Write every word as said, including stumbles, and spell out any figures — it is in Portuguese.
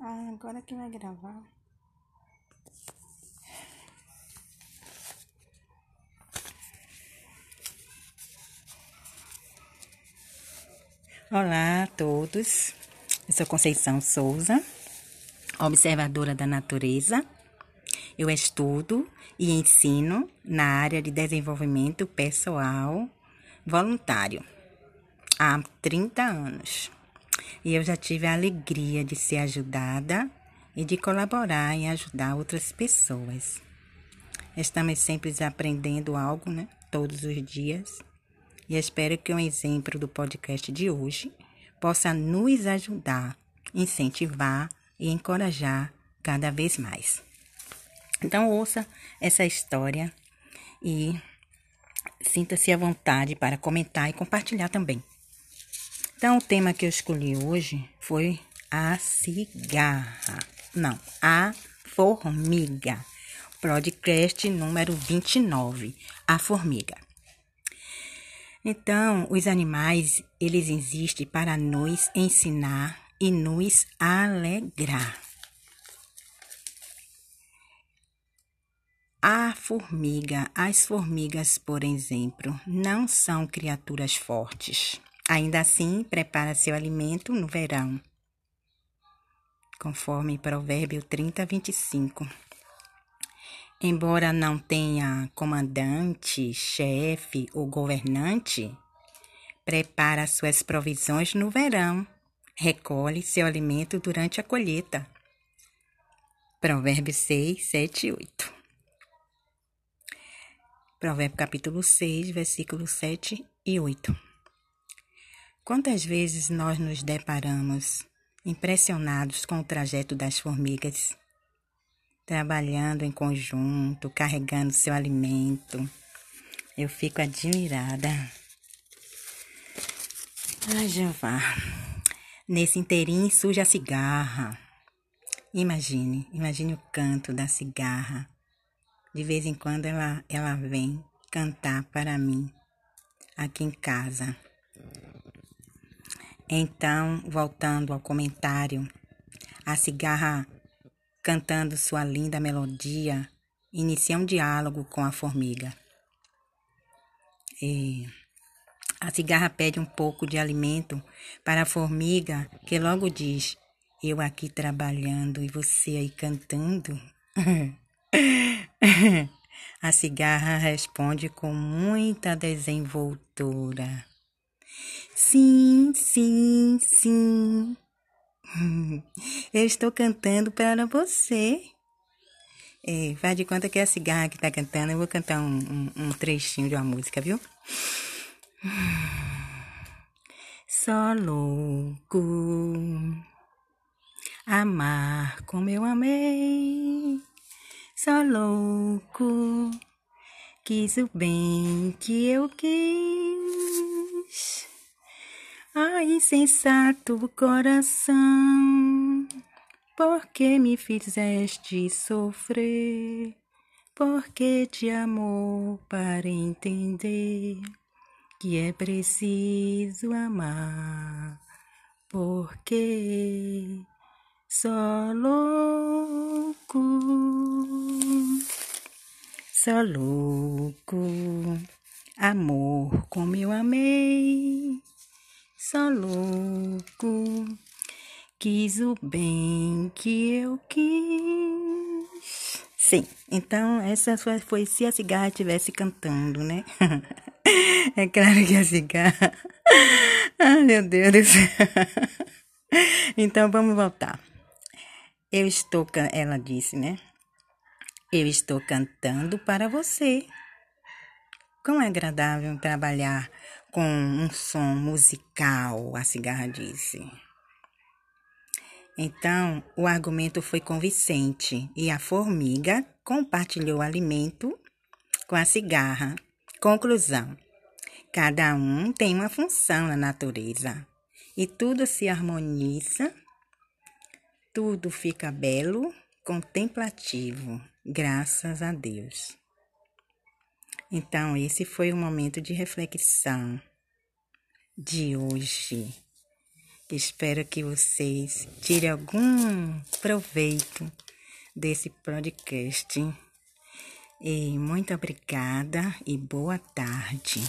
Ah, agora que vai gravar. Olá a todos, eu sou Conceição Souza, observadora da natureza. Eu estudo e ensino na área de desenvolvimento pessoal voluntário há trinta anos. E eu já tive a alegria de ser ajudada e de colaborar e ajudar outras pessoas. Estamos sempre aprendendo algo, né? Todos os dias. E espero que um exemplo do podcast de hoje possa nos ajudar, incentivar e encorajar cada vez mais. Então, ouça essa história e sinta-se à vontade para comentar e compartilhar também. Então, o tema que eu escolhi hoje foi a cigarra, não, a formiga, podcast número vinte e nove, a formiga. Então, os animais, eles existem para nos ensinar e nos alegrar. A formiga, as formigas, por exemplo, não são criaturas fortes. Ainda assim, prepara seu alimento no verão, conforme Provérbios trinta, vinte e cinco. Embora não tenha comandante, chefe ou governante, prepara suas provisões no verão. Recolhe seu alimento durante a colheita. Provérbios seis, sete e oito. Provérbios capítulo seis, versículos sete e oito. Quantas vezes nós nos deparamos impressionados com o trajeto das formigas? Trabalhando em conjunto, carregando seu alimento. Eu fico admirada. Ai, Jeová. Nesse inteirinho surge a cigarra. Imagine, imagine o canto da cigarra. De vez em quando ela, ela vem cantar para mim, aqui em casa. Então, voltando ao comentário, a cigarra cantando sua linda melodia, inicia um diálogo com a formiga. E a cigarra pede um pouco de alimento para a formiga, que logo diz, eu aqui trabalhando e você aí cantando. A cigarra responde com muita desenvoltura. Sim, sim, sim. Eu estou cantando para você. É, faz de conta que é a cigarra que está cantando. Eu vou cantar um, um, um trechinho de uma música, viu? Só louco amar como eu amei. Só louco quis o bem que eu quis. Ai, insensato coração, por que me fizeste sofrer? Por que te amou para entender que é preciso amar? Porque só louco, só louco, amor como eu amei. Só louco quis o bem que eu quis. Sim, então essa foi se a cigarra estivesse cantando, né? É claro que a cigarra... Ai, meu Deus do céu. Então, vamos voltar. Eu estou... Can... Ela disse, né? Eu estou cantando para você. Como é agradável trabalhar com um som musical, a cigarra disse. Então, o argumento foi convincente e a formiga compartilhou o alimento com a cigarra. Conclusão: cada um tem uma função na natureza e tudo se harmoniza, tudo fica belo, contemplativo, graças a Deus. Então, esse foi o momento de reflexão de hoje. Espero que vocês tirem algum proveito desse podcast. E muito obrigada e boa tarde.